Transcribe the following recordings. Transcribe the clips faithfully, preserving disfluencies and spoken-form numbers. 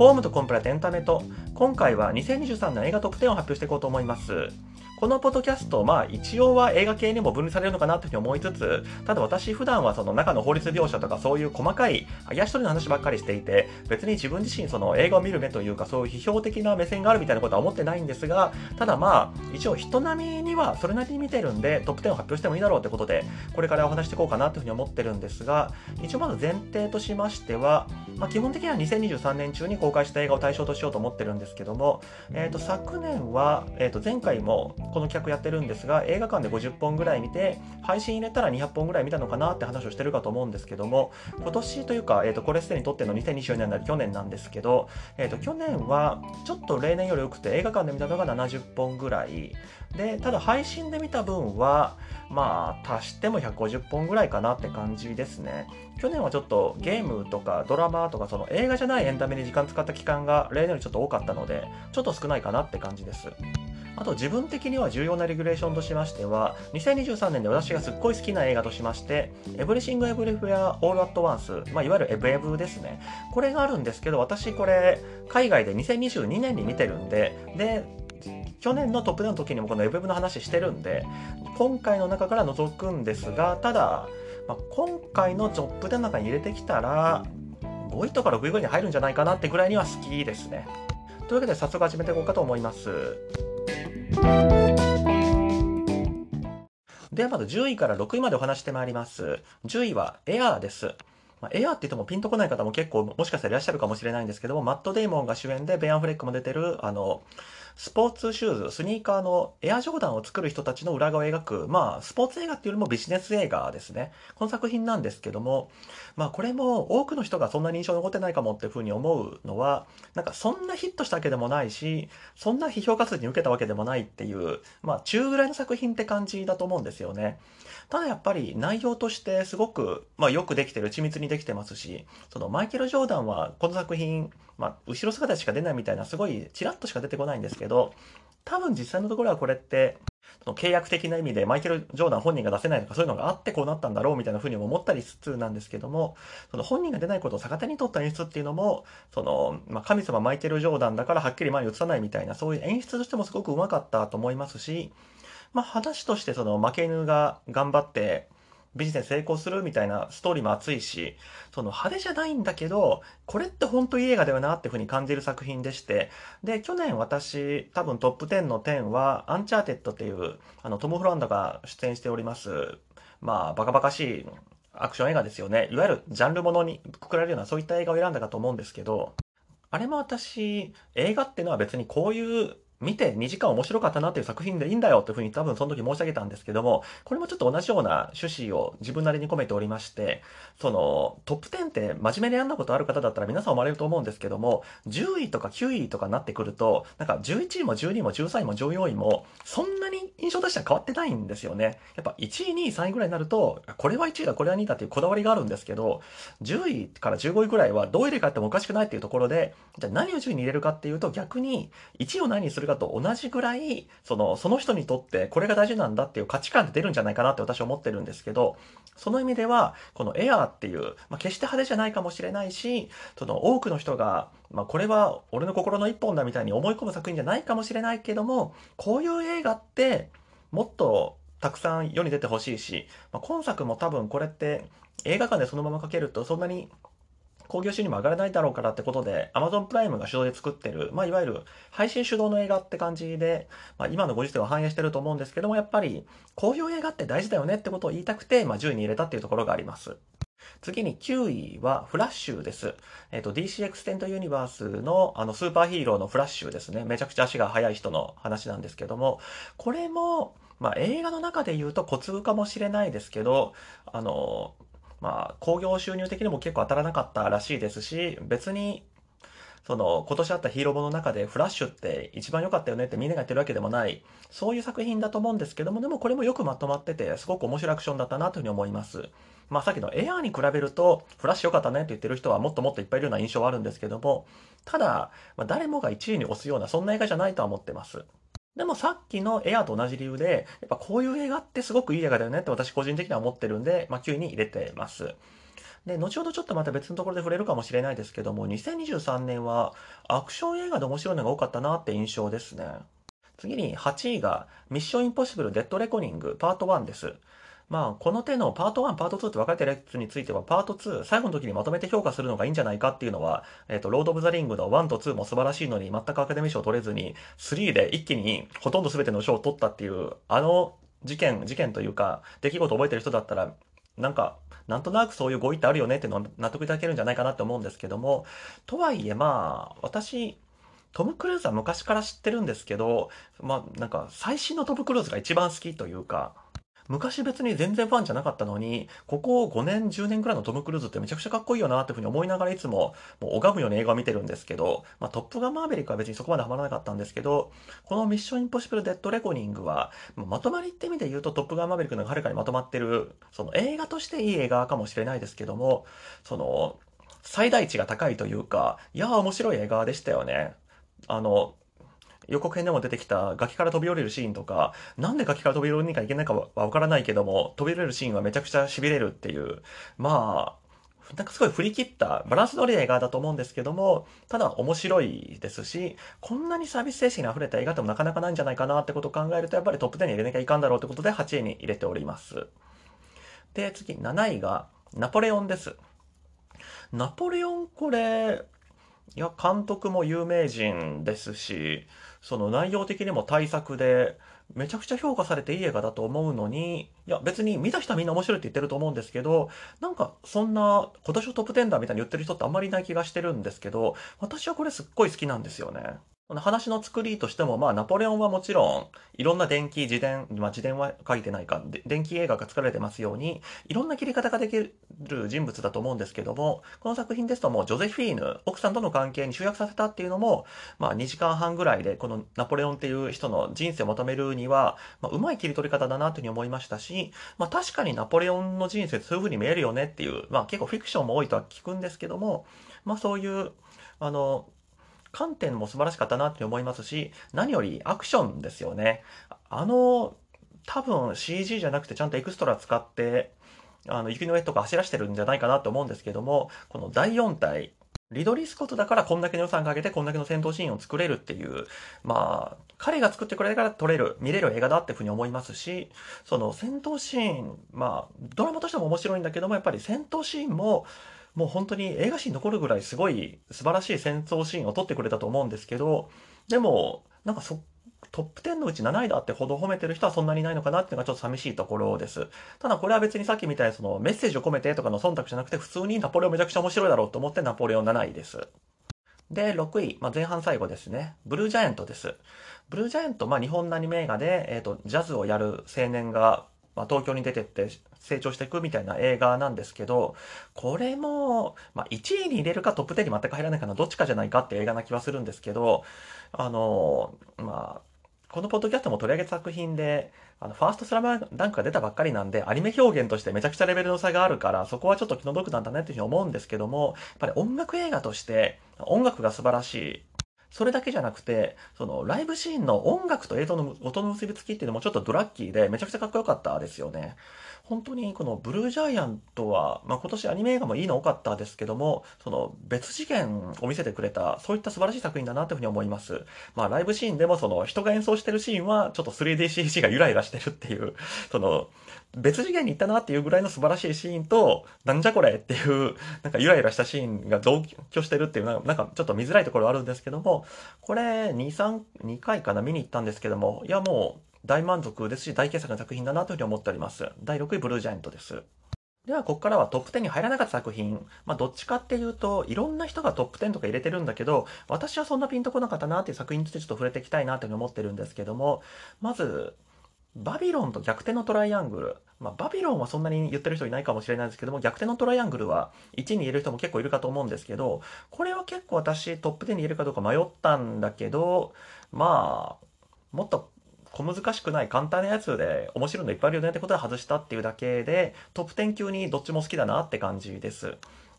ホームとコンプラとエンタメと、今回はにせんにじゅうさんねんの映画特典を発表していこうと思います。このポッドキャスト、まあ一応は映画系にも分類されるのかなというふうに思いつつ、ただ私普段はその中の法律描写とかそういう細かい足取りの話ばっかりしていて、別に自分自身その映画を見る目というかそういう批評的な目線があるみたいなことは思ってないんですが、ただまあ一応人並みにはそれなりに見てるんでトップじゅうを発表してもいいだろうということで、これからお話していこうかなというふうに思ってるんですが、一応まず前提としましては、まあ、基本的にはにせんにじゅうさんねん中に公開した映画を対象としようと思ってるんですけども、えー、と昨年は、えー、と前回もこの企画やってるんですが、映画館でごじゅっぽんぐらい見て、配信入れたらにひゃっぽんぐらい見たのかなって話をしてるかと思うんですけども、今年というか、えー、とこれすでに撮ってるのにせんにじゅうよねんなので去年なんですけど、えー、と去年はちょっと例年より良くて映画館で見たのがななじゅっぽんぐらいで、ただ配信で見た分はまあ足してもひゃくごじゅっぽんぐらいかなって感じですね。去年はちょっとゲームとかドラマとかその映画じゃないエンタメに時間使った期間が例年よりちょっと多かったので、ちょっと少ないかなって感じです。あと自分的には重要なレギュレーションとしましては、にせんにじゅうさんねんで私がすっごい好きな映画としまして、エブリシング・エブリフェア・オール・アット・ワンス、まあ、いわゆるエブエブですね。これがあるんですけど、私これ海外でにせんにじゅうにねんに見てるんで、で、去年のトップダウンの時にもこのエブエブの話してるんで、今回の中から除くんですが、ただ、まあ、今回のトップダウンの中に入れてきたら、ごいとかろくいぐらいに入るんじゃないかなってぐらいには好きですね。というわけで早速始めていこうかと思います。ではまずじゅういからろくいまでお話してまいります。じゅういはエアーです。まあ、エアーって言ってもピンとこない方も結構もしかしたらいらっしゃるかもしれないんですけども、マット・デイモンが主演でベン・アフレックも出てるあのスポーツシューズ、スニーカーのエアジョーダンを作る人たちの裏側を描く、まあ、スポーツ映画っていうよりもビジネス映画ですね。この作品なんですけども、まあ、これも多くの人がそんなに印象に残ってないかもっていうふうに思うのは、なんかそんなヒットしたわけでもないし、そんな批評活動に受けたわけでもないっていう、まあ、中ぐらいの作品って感じだと思うんですよね。ただやっぱり内容としてすごく、まあ、よくできてる、緻密にできてますし、そのマイケル・ジョーダンはこの作品、まあ、後ろ姿しか出ないみたいな、すごいチラッとしか出てこないんですけど、多分実際のところはこれってその契約的な意味でマイケル・ジョーダン本人が出せないとかそういうのがあってこうなったんだろうみたいなふうにも思ったりしつつなんですけども、その本人が出ないことを逆手に取った演出っていうのもその、まあ、神様マイケル・ジョーダンだからはっきり前に映さないみたいな、そういう演出としてもすごくうまかったと思いますし、まあ、話としてその負け犬が頑張ってビジネス成功するみたいなストーリーも熱いし、その派手じゃないんだけど、これって本当いい映画だよなっていうふうに感じる作品でして、で、去年私、多分トップじゅうのじゅうは、アンチャーテッドっていう、あの、トム・フランドが出演しております、まあ、バカバカしいアクション映画ですよね。いわゆるジャンルものにくくられるような、そういった映画を選んだかと思うんですけど、あれも私、映画っていうのは別にこういう、見てにじかん面白かったなっていう作品でいいんだよっていうふうに多分その時申し上げたんですけども、これもちょっと同じような趣旨を自分なりに込めておりまして、そのトップじゅうって真面目にやんなことある方だったら皆さん思われると思うんですけども、じゅういとかきゅういとかになってくると、なんかじゅういちいもじゅうにいもじゅうさんいもじゅうよんいもそんなに印象としては変わってないんですよね。やっぱいちいにいさんいぐらいになると、これはいちいだこれはにいだっていうこだわりがあるんですけど、じゅういからじゅうごいぐらいはどう入れ替えてもおかしくないっていうところで、じゃあ何をじゅういに入れるかっていうと、逆にいちいを何にするかと同じぐらいその、その人にとってこれが大事なんだっていう価値観で出るんじゃないかなって私は思ってるんですけど、その意味ではこのエアーっていう、まあ、決して派手じゃないかもしれないし、その多くの人が、まあ、これは俺の心の一本だみたいに思い込む作品じゃないかもしれないけども、こういう映画ってもっとたくさん世に出てほしいし、まあ、今作も多分これって映画館でそのままかけるとそんなに興行収入も上がらないだろうからってことで、Amazon プライムが主導で作ってる、まあ、いわゆる配信主導の映画って感じで、まあ、今のご時世を反映してると思うんですけども、やっぱり興行映画って大事だよねってことを言いたくて、まあ、じゅういに入れたっていうところがあります。次にきゅういはフラッシュです。えっと、ディーシー エクステントユニバースのあのスーパーヒーローのフラッシュですね。めちゃくちゃ足が速い人の話なんですけども、これも、まあ、映画の中で言うと小粒かもしれないですけど、あの、まあ、興行収入的にも結構当たらなかったらしいですし、別にその今年あったヒーローもの中でフラッシュって一番良かったよねってみんながやってるわけでもない、そういう作品だと思うんですけども、でもこれもよくまとまっててすごく面白いアクションだったなというふうに思います。まあ、さっきのエアーに比べるとフラッシュ良かったねって言ってる人はもっともっといっぱいいるような印象はあるんですけども、ただ、まあ、誰もがいちいに推すようなそんな映画じゃないとは思ってます。でもさっきのエアーと同じ理由で、やっぱこういう映画ってすごくいい映画だよねって私個人的には思ってるんで、まあ、きゅういに入れてます。で、後ほどちょっとまた別のところで触れるかもしれないですけども、にせんにじゅうさんねんはアクション映画で面白いのが多かったなって印象ですね。次にはちいが、ミッションインポッシブルデッドレコニングパートワンです。まあ、この手のパートワン、パートツーって分かれてるやつについては、パートツー、最後の時にまとめて評価するのがいいんじゃないかっていうのは、えっと、ロード・オブ・ザ・リングのワンとツーも素晴らしいのに、全くアカデミー賞取れずに、スリーで一気にほとんど全ての賞を取ったっていう、あの事件、事件というか、出来事を覚えてる人だったら、なんか、なんとなくそういう語彙ってあるよねっていうのを納得いただけるんじゃないかなと思うんですけども、とはいえまあ、私、トム・クルーズは昔から知ってるんですけど、まあ、なんか、最新のトム・クルーズが一番好きというか、昔別に全然ファンじゃなかったのに、ここごねん、じゅうねんくらいのトム・クルーズってめちゃくちゃかっこいいよなっていうふうに思いながらいつも、もう拝むように映画を見てるんですけど、まあ、トップガンマーヴェリックは別にそこまでハマらなかったんですけど、このミッション・インポッシブル・デッド・レコニングは、まとまりって意味で言うとトップガンマーヴェリックの方がはるかにまとまってる、その映画としていい映画かもしれないですけども、その、最大値が高いというか、いやー面白い映画でしたよね。あの、予告編でも出てきた崖から飛び降りるシーンとか、なんで崖から飛び降りなきゃいけないかはわからないけども、飛び降りるシーンはめちゃくちゃ痺れるっていう、まあ、なんかすごい振り切ったバランス取り映画だと思うんですけども、ただ面白いですし、こんなにサービス精神に溢れた映画ってもなかなかないんじゃないかなってことを考えると、やっぱりトップじゅうに入れなきゃいかんだろうってことではちいに入れております。で、次なないがナポレオンです。ナポレオンこれ、いや、監督も有名人ですし、その内容的にも大作で、めちゃくちゃ評価されていい映画だと思うのに、いや、別に見た人はみんな面白いって言ってると思うんですけど、なんかそんな、今年のトップテンだみたいに言ってる人ってあんまりいない気がしてるんですけど、私はこれすっごい好きなんですよね。話の作りとしても、まあ、ナポレオンはもちろん、いろんな電気、自伝、まあ、自伝は書いてないか、電気映画が作られてますように、いろんな切り方ができる人物だと思うんですけども、この作品ですともう、ジョゼフィーヌ、奥さんとの関係に集約させたっていうのも、まあ、にじかんはんぐらいで、このナポレオンっていう人の人生をまとめるには、まあ、うまい切り取り方だなというふうに思いましたし、まあ、確かにナポレオンの人生ってそういうふうに見えるよねっていう、まあ、結構フィクションも多いとは聞くんですけども、まあ、そういう、あの、観点も素晴らしかったなって思いますし、何よりアクションですよね。あの、多分 シージー じゃなくてちゃんとエクストラ使って、あの、雪の上とか走らしてるんじゃないかなと思うんですけども、このだいよん体、リドリー・スコットだからこんだけの予算かけてこんだけの戦闘シーンを作れるっていう、まあ、彼が作ってくれるから撮れる、見れる映画だっていうふうに思いますし、その戦闘シーン、まあ、ドラマとしても面白いんだけども、やっぱり戦闘シーンも、もう本当に映画史に残るぐらいすごい素晴らしい戦争シーンを撮ってくれたと思うんですけど、でもなんかそトップじゅうのうちなないだってほど褒めてる人はそんなにいないのかなっていうのがちょっと寂しいところです。ただこれは別にさっきみたいにそのメッセージを込めてとかの忖度じゃなくて、普通にナポレオンめちゃくちゃ面白いだろうと思ってナポレオンなないです。で、ろくい、まあ、前半最後ですね。ブルージャイアントです。ブルージャイアント、まあ、日本のアニメ映画で、えーと、ジャズをやる青年がまあ、東京に出てって成長していくみたいな映画なんですけど、これも、まあ、いちいに入れるかトップじゅうに全く入らないかな、どっちかじゃないかっていう映画な気はするんですけど、あの、まあ、このポッドキャストも取り上げた作品で、あの、ファーストスラムダンクが出たばっかりなんで、アニメ表現としてめちゃくちゃレベルの差があるから、そこはちょっと気の毒なんだねっていうふうに思うんですけども、やっぱり音楽映画として、音楽が素晴らしい。それだけじゃなくて、そのライブシーンの音楽と映像の音の結びつきっていうのもちょっとドラッキーでめちゃくちゃかっこよかったですよね。本当にこのブルージャイアントは、まあ、今年アニメ映画もいいの多かったですけども、その別次元を見せてくれた、そういった素晴らしい作品だなというふうに思います。まあライブシーンでもその人が演奏してるシーンはちょっと スリーディーシージー がゆらゆらしてるっていう、その別次元に行ったなっていうぐらいの素晴らしいシーンと、なんじゃこれっていう、なんかゆらゆらしたシーンが同居してるっていう、なんかちょっと見づらいところあるんですけども、これにかいかな見に行ったんですけども、いやもう大満足ですし、大傑作の作品だなというふうに思っております。だいろくいブルージャイアントです。ではここからはトップじゅうに入らなかった作品、まあ、どっちかっていうといろんな人がトップじゅうとか入れてるんだけど、私はそんなピンとこなかったなっていう作品についてちょっと触れていきたいなというふうに思ってるんですけども、まずバビロンと逆転のトライアングル、まあ、バビロンはそんなに言ってる人いないかもしれないですけども、逆転のトライアングルはいちいに入れる人も結構いるかと思うんですけど、これは結構私トップじゅうに入れるかどうか迷ったんだけど、まあもっと小難しくない簡単なやつで面白いのいっぱいあるよねってことで外したっていうだけで、トップじゅう級にどっちも好きだなって感じです。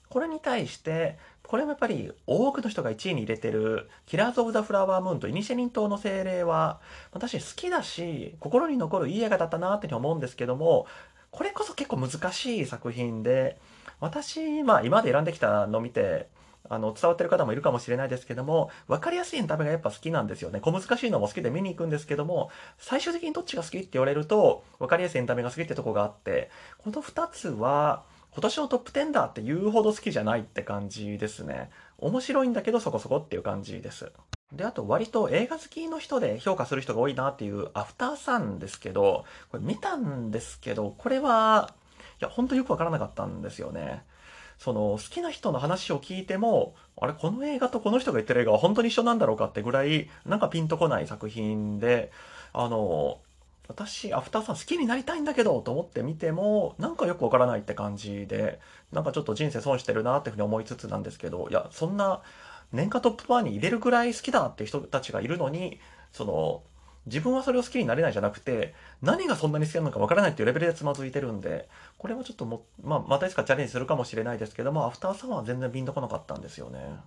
これに対して、これもやっぱり多くの人がいちいに入れてるキラーズ・オブ・ザ・フラワームーンとイニシェリン島の精霊は、私好きだし、心に残るいい映画だったなって思うんですけども、これこそ結構難しい作品で、私、まあ、今まで選んできたのを見て、あの伝わってる方もいるかもしれないですけども、分かりやすい炒めがやっぱ好きなんですよね。小難しいのも好きで見に行くんですけども、最終的にどっちが好きって言われると分かりやすい炒めが好きってとこがあって、このふたつは今年のトップじゅうだって言うほど好きじゃないって感じですね。面白いんだけどそこそこっていう感じです。で、あと割と映画好きの人で評価する人が多いなっていうアフターさんですけど、これ見たんですけど、これはいや本当によく分からなかったんですよね。その好きな人の話を聞いても、あれ、この映画とこの人が言ってる映画は本当に一緒なんだろうかってぐらい、なんかピンとこない作品で、あの、私、アフターさん好きになりたいんだけどと思って見ても、なんかよくわからないって感じで、なんかちょっと人生損してるなっていうふうに思いつつなんですけど、いや、そんな年間トップバーに入れるぐらい好きだっていう人たちがいるのに、その、自分はそれを好きになれないじゃなくて、何がそんなに好きなのかわからないっていうレベルでつまずいてるんで、これはちょっとも、まあ、またいつかチャレンジするかもしれないですけども、アフターさんは全然ピンとこなかったんですよね。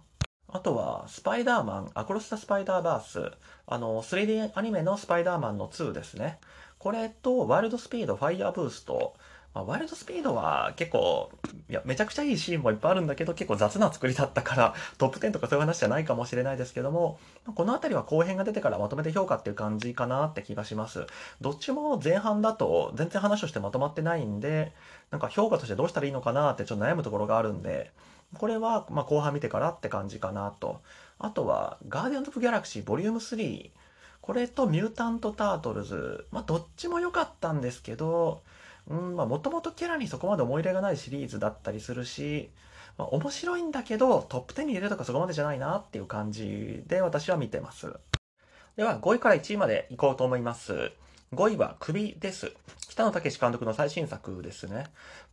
あとは、スパイダーマン、アクロス・ザ・スパイダーバース、あの、スリーディー アニメのスパイダーマンのツーですね。これと、ワイルドスピード、ファイヤーブースト、まあ、ワイルドスピードは結構、いや、めちゃくちゃいいシーンもいっぱいあるんだけど、結構雑な作りだったから、トップじゅうとかそういう話じゃないかもしれないですけども、この辺りは後編が出てからまとめて評価っていう感じかなって気がします。どっちも前半だと全然話としてまとまってないんで、なんか評価としてどうしたらいいのかなってちょっと悩むところがあるんで、これはまあ後半見てからって感じかなと。あとは、ガーディアンズ・オブ・ギャラクシー ボリュームスリー。これとミュータント・タートルズ。まあどっちも良かったんですけど、うん、まあもともとキャラにそこまで思い入れがないシリーズだったりするし、まあ、面白いんだけどトップじゅうに入れるとかそこまでじゃないなっていう感じで私は見てます。ではごいからいちいまでいこうと思います。ごいは首です。北野武監督の最新作ですね。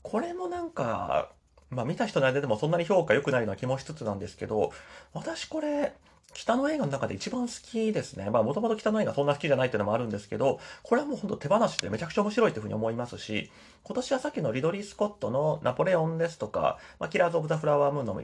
これもなんか、まあ、見た人の間でもそんなに評価良くないような気もしつつなんですけど、私これ北の映画の中で一番好きですね。まあもともと北の映画そんな好きじゃないっていうのもあるんですけど、これはもうほんと手放しでめちゃくちゃ面白いっていうふうに思いますし、今年はさっきのリドリー・スコットのナポレオンですとか、まあ、キラーズ・オブ・ザ・フラワームーンの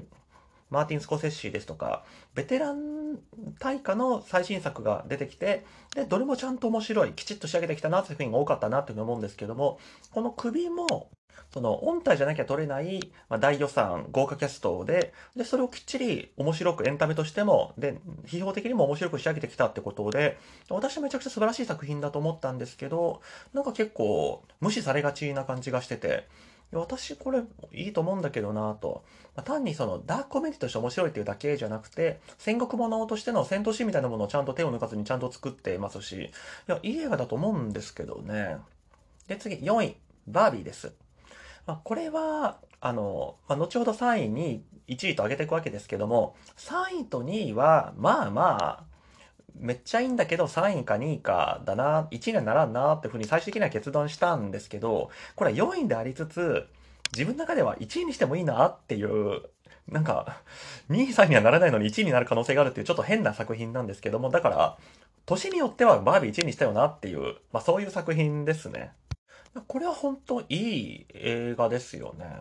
マーティン・スコセッシーですとか、ベテラン大家の最新作が出てきて、で、どれもちゃんと面白い、きちっと仕上げてきたなという作品が多かったなというふうに思うんですけども、この首も、その音体じゃなきゃ取れない、まあ、大予算、豪華キャストで、で、それをきっちり面白くエンタメとしても、で、批評的にも面白く仕上げてきたってことで、私はめちゃくちゃ素晴らしい作品だと思ったんですけど、なんか結構無視されがちな感じがしてて、私これいいと思うんだけどなぁと。単にそのダークコメディとして面白いっていうだけじゃなくて、戦国ものとしての戦闘シーンみたいなものをちゃんと手を抜かずにちゃんと作っていますし、いや、いい映画だと思うんですけどね。で、次、よんい、バービーです。まあ、これは、あの、まあ、後ほどさんいにいちいと上げていくわけですけども、さんいとにいは、まあまあ、めっちゃいいんだけどさんいかにいかだな、いちいにはならんなっていうふうに最終的には決断したんですけど、これはよんいでありつつ、自分の中ではいちいにしてもいいなっていう、なんか、にい、さんいにはならないのにいちいになる可能性があるっていうちょっと変な作品なんですけども、だから、年によってはバービーいちいにしたよなっていう、まあそういう作品ですね。これは本当いい映画ですよね。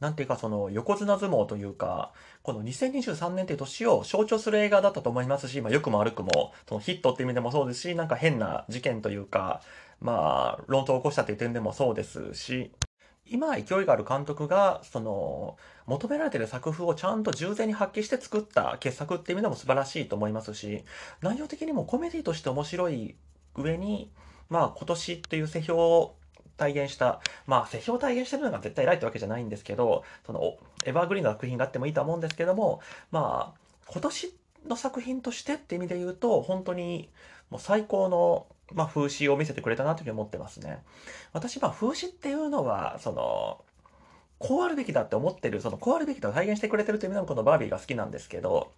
なんていうかその横綱相撲というか、このにせんにじゅうさんねんという年を象徴する映画だったと思いますし、まあ良くも悪くも、そのヒットっていう意味でもそうですし、なんか変な事件というか、まあ論争を起こしたという点でもそうですし、今勢いがある監督が、その、求められている作風をちゃんと従前に発揮して作った傑作っていう意味でも素晴らしいと思いますし、内容的にもコメディとして面白い上に、まあ今年っていう世評を体現した、まあ、世評を体現してるのが絶対偉いってわけじゃないんですけど、その、エバーグリーンの作品があってもいいと思うんですけども、まあ、今年の作品としてって意味で言うと、本当に、もう最高の、まあ、風刺を見せてくれたなというふうに思ってますね。私、まあ、風刺っていうのは、その、こうあるべきだって思ってる、その、こうあるべきだを体現してくれてるという意味でも、このバービーが好きなんですけど、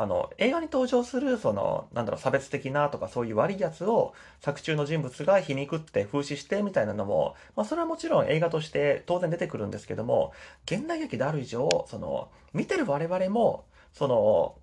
あの、映画に登場する、その、なんだろう、差別的なとかそういう悪いやつを作中の人物が皮肉って風刺してみたいなのも、まあそれはもちろん映画として当然出てくるんですけども、現代劇である以上、その、見てる我々も、その、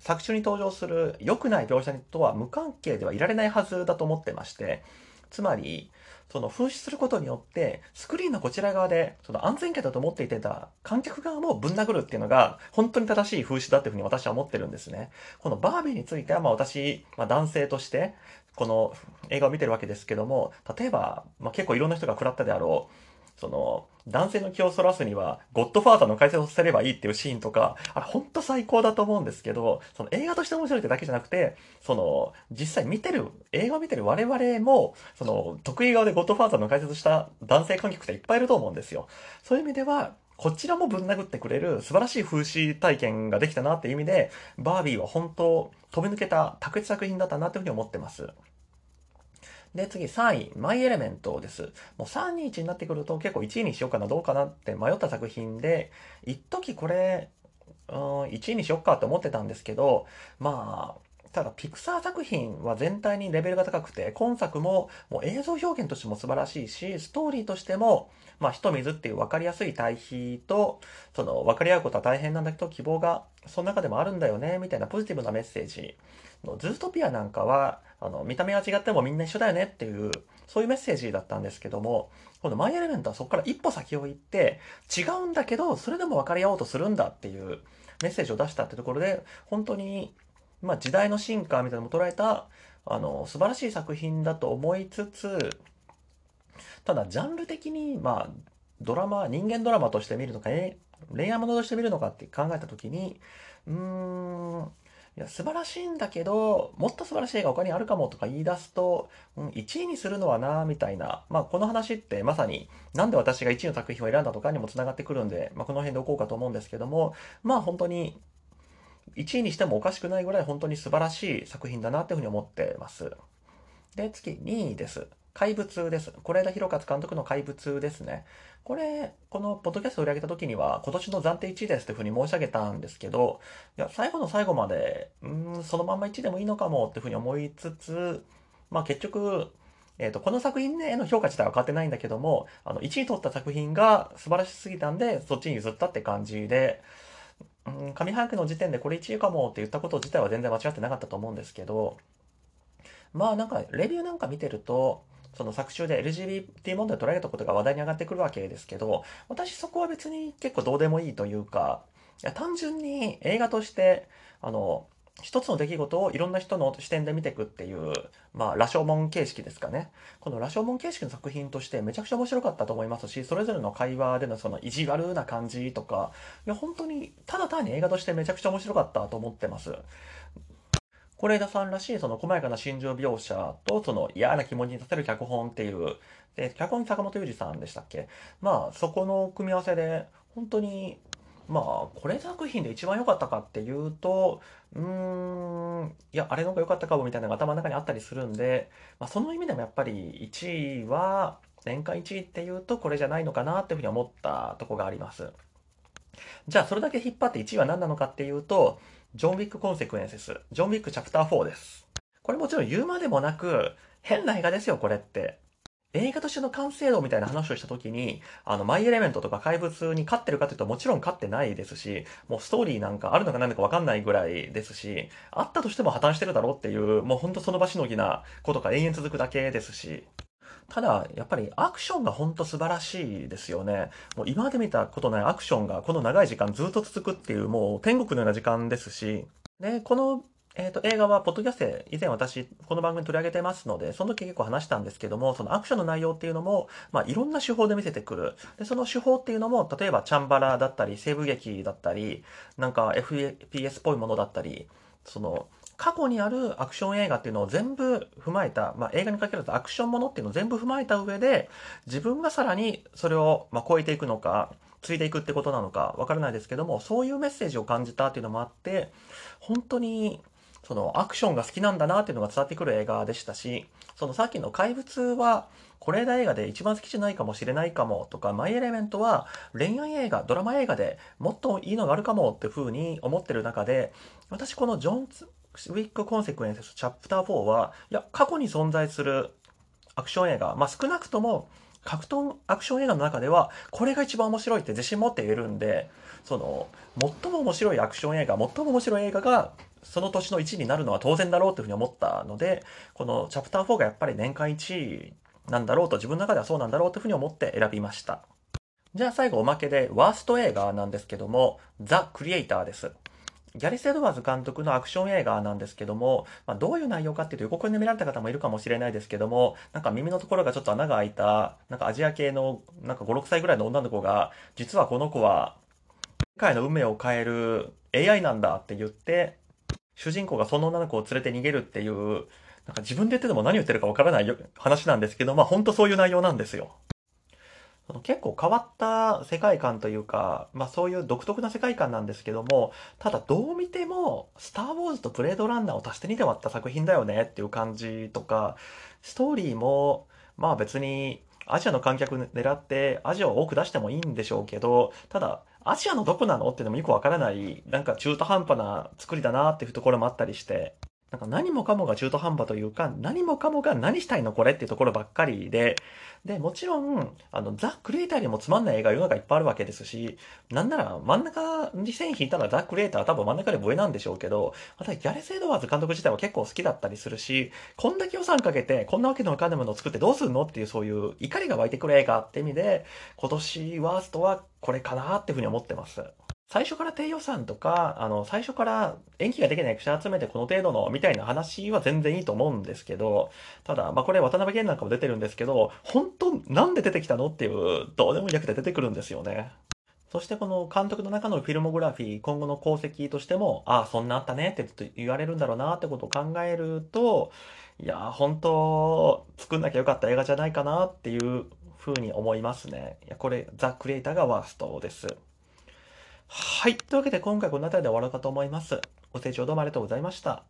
作中に登場する良くない描写とは無関係ではいられないはずだと思ってまして、つまり、その風刺することによって、スクリーンのこちら側で、その安全圏だと思っていた観客側もぶん殴るっていうのが、本当に正しい風刺だっていうふうに私は思ってるんですね。このバービーについては、まあ私、まあ男性として、この映画を見てるわけですけども、例えば、まあ結構いろんな人が食らったであろう、その、男性の気をそらすには、ゴッドファーザーの解説をすればいいっていうシーンとか、あれほんと最高だと思うんですけど、その映画として面白いってだけじゃなくて、その、実際見てる、映画を見てる我々も、その、得意顔でゴッドファーザーの解説した男性観客っていっぱいいると思うんですよ。そういう意味では、こちらもぶん殴ってくれる素晴らしい風刺体験ができたなっていう意味で、バービーは本当、飛び抜けた卓越作品だったなというふうに思ってます。で、次さんい、マイ・エレメントです。もうさんにいちになってくると結構いちいにしようかな、どうかなって迷った作品で、一時これ、うん、いちいにしよっかと思ってたんですけど、まあ、ただピクサー作品は全体にレベルが高くて、今作ももう映像表現としても素晴らしいし、ストーリーとしても、まあ、火と水っていう分かりやすい対比と、その分かり合うことは大変なんだけど、希望がその中でもあるんだよね、みたいなポジティブなメッセージ。ズートピアなんかは、あの、見た目は違ってもみんな一緒だよねっていう、そういうメッセージだったんですけども、このマイ・エレメントはそこから一歩先を行って、違うんだけど、それでも分かり合おうとするんだっていうメッセージを出したってところで、本当に、まあ時代の進化みたいなのも捉えた、あの、素晴らしい作品だと思いつつ、ただジャンル的に、まあ、ドラマ、人間ドラマとして見るのか、ね、恋愛ものとして見るのかって考えたときに、うーん、いや素晴らしいんだけど、もっと素晴らしい映画他にあるかもとか言い出すと、うん、いちいにするのはなぁみたいな、まあ、この話ってまさになんで私がいちいの作品を選んだとかにもつながってくるんで、まあ、この辺でおこうかと思うんですけども、まあ本当にいちいにしてもおかしくないぐらい本当に素晴らしい作品だなっていうふうに思ってます。で、次にいです。怪物です。是枝裕和監督の怪物ですね。これ、このポッドキャストを取り上げた時には、今年の暫定いちいですというふうに申し上げたんですけど、いや、最後の最後まで、うーん、そのまんまいちいでもいいのかもっていうふうに思いつつ、まあ結局、えっと、この作品への評価自体は変わってないんだけども、あの、いちい取った作品が素晴らしすぎたんで、そっちに譲ったって感じで、うん、上半期の時点でこれいちいかもって言ったこと自体は全然間違ってなかったと思うんですけど、まあなんか、レビューなんか見てると、その作中で エルジービーティー 問題を取り上げたことが話題に上がってくるわけですけど、私そこは別に結構どうでもいいというか、いや単純に映画として、あの、一つの出来事をいろんな人の視点で見ていくっていう、まあ、羅生門形式ですかね。この羅生門形式の作品としてめちゃくちゃ面白かったと思いますし、それぞれの会話でのその意地悪な感じとか、いや本当にただ単に映画としてめちゃくちゃ面白かったと思ってます。是枝さんらしいその細やかな心情描写とその嫌な気持ちにさせる脚本っていう、で脚本坂本雄二さんでしたっけ、まあそこの組み合わせで本当にまあこれ作品で一番良かったかっていうと、うーん、いやあれの方が良かったかもみたいなのが頭の中にあったりするんで、まあ、その意味でもやっぱりいちいは年間いちいっていうとこれじゃないのかなっていうふうに思ったとこがあります。じゃあそれだけ引っ張っていちいは何なのかっていうと、ジョン・ウィック・コンセクエンセス。ジョン・ウィック・チャプターフォーです。これもちろん言うまでもなく、変な映画ですよ、これって。映画としての完成度みたいな話をした時に、あの、マイ・エレメントとか怪物に勝ってるかというともちろん勝ってないですし、もうストーリーなんかあるのかないのかわかんないぐらいですし、あったとしても破綻してるだろうっていう、もうほんとその場しのぎなことが延々続くだけですし、ただ、やっぱりアクションがほんと素晴らしいですよね。もう今まで見たことないアクションがこの長い時間ずっと続くっていうもう天国のような時間ですし。で、この、えーと、映画はポッドキャストで以前私この番組に取り上げてますので、その時結構話したんですけども、そのアクションの内容っていうのも、まあいろんな手法で見せてくる。で、その手法っていうのも、例えばチャンバラだったり、西部劇だったり、なんか エフピーエス っぽいものだったり、その、過去にあるアクション映画っていうのを全部踏まえた、まあ、映画に限らずアクションものっていうのを全部踏まえた上で、自分がさらにそれをまあ超えていくのか、継いでいくってことなのかわからないですけども、そういうメッセージを感じたっていうのもあって、本当にそのアクションが好きなんだなっていうのが伝わってくる映画でしたし、そのさっきの怪物は、是枝映画で一番好きじゃないかもしれないかもとか、マイ・エレメントは恋愛映画、ドラマ映画でもっといいのがあるかもっていうふうに思ってる中で、私このジョンツ、ウィック・コンセクエンセスチャプターフォーは、いや、過去に存在するアクション映画、まあ少なくとも格闘アクション映画の中では、これが一番面白いって自信持って言えるんで、その、最も面白いアクション映画、最も面白い映画が、その年のいちいになるのは当然だろうというふうに思ったので、このチャプターフォーがやっぱり年間いちいなんだろうと、自分の中ではそうなんだろうというふうに思って選びました。じゃあ最後おまけで、ワースト映画なんですけども、ザ・クリエイターです。ギャリス・エドワーズ監督のアクション映画なんですけども、まあ、どういう内容かっていうと予告で見られた方もいるかもしれないですけども、なんか耳のところがちょっと穴が開いた、なんかアジア系のなんかご、ろくさいぐらいの女の子が、実はこの子は世界の運命を変える エーアイ なんだって言って、主人公がその女の子を連れて逃げるっていう、なんか自分で言ってても何言ってるかわからない話なんですけど、まあ本当そういう内容なんですよ。結構変わった世界観というか、まあそういう独特な世界観なんですけども、ただどう見ても、スター・ウォーズとブレードランナーを足してにで割った作品だよねっていう感じとか、ストーリーも、まあ別にアジアの観客狙ってアジアを多く出してもいいんでしょうけど、ただアジアのどこなのっていうのもよくわからない、なんか中途半端な作りだなっていうところもあったりして、なんか何もかもが中途半端というか、何もかもが何したいのこれっていうところばっかりで、で、もちろん、あの、ザ・クリエイターにもつまんない映画世の中いっぱいあるわけですし、なんなら真ん中に線引いたらザ・クリエイターは多分真ん中で上なんでしょうけど、またギャレス・エドワーズ監督自体は結構好きだったりするし、こんだけ予算かけて、こんなわけのわかんないものを作ってどうするのっていうそういう怒りが湧いてくる映画って意味で、今年ワーストはこれかなっていうふうに思ってます。最初から低予算とか、あの、最初から延期ができない役者集めてこの程度のみたいな話は全然いいと思うんですけど、ただ、まあこれ渡辺謙なんかも出てるんですけど、本当なんで出てきたのっていう、どうでもいい役で出てくるんですよね。そしてこの監督の中のフィルモグラフィー、今後の功績としても、ああ、そんなあったねって言われるんだろうなってことを考えると、いや、本当作んなきゃよかった映画じゃないかなっていうふうに思いますね。いや、これ、ザ・クリエイターがワーストです。はい。というわけで今回この辺りで終わろうかと思います。ご清聴どうもありがとうございました。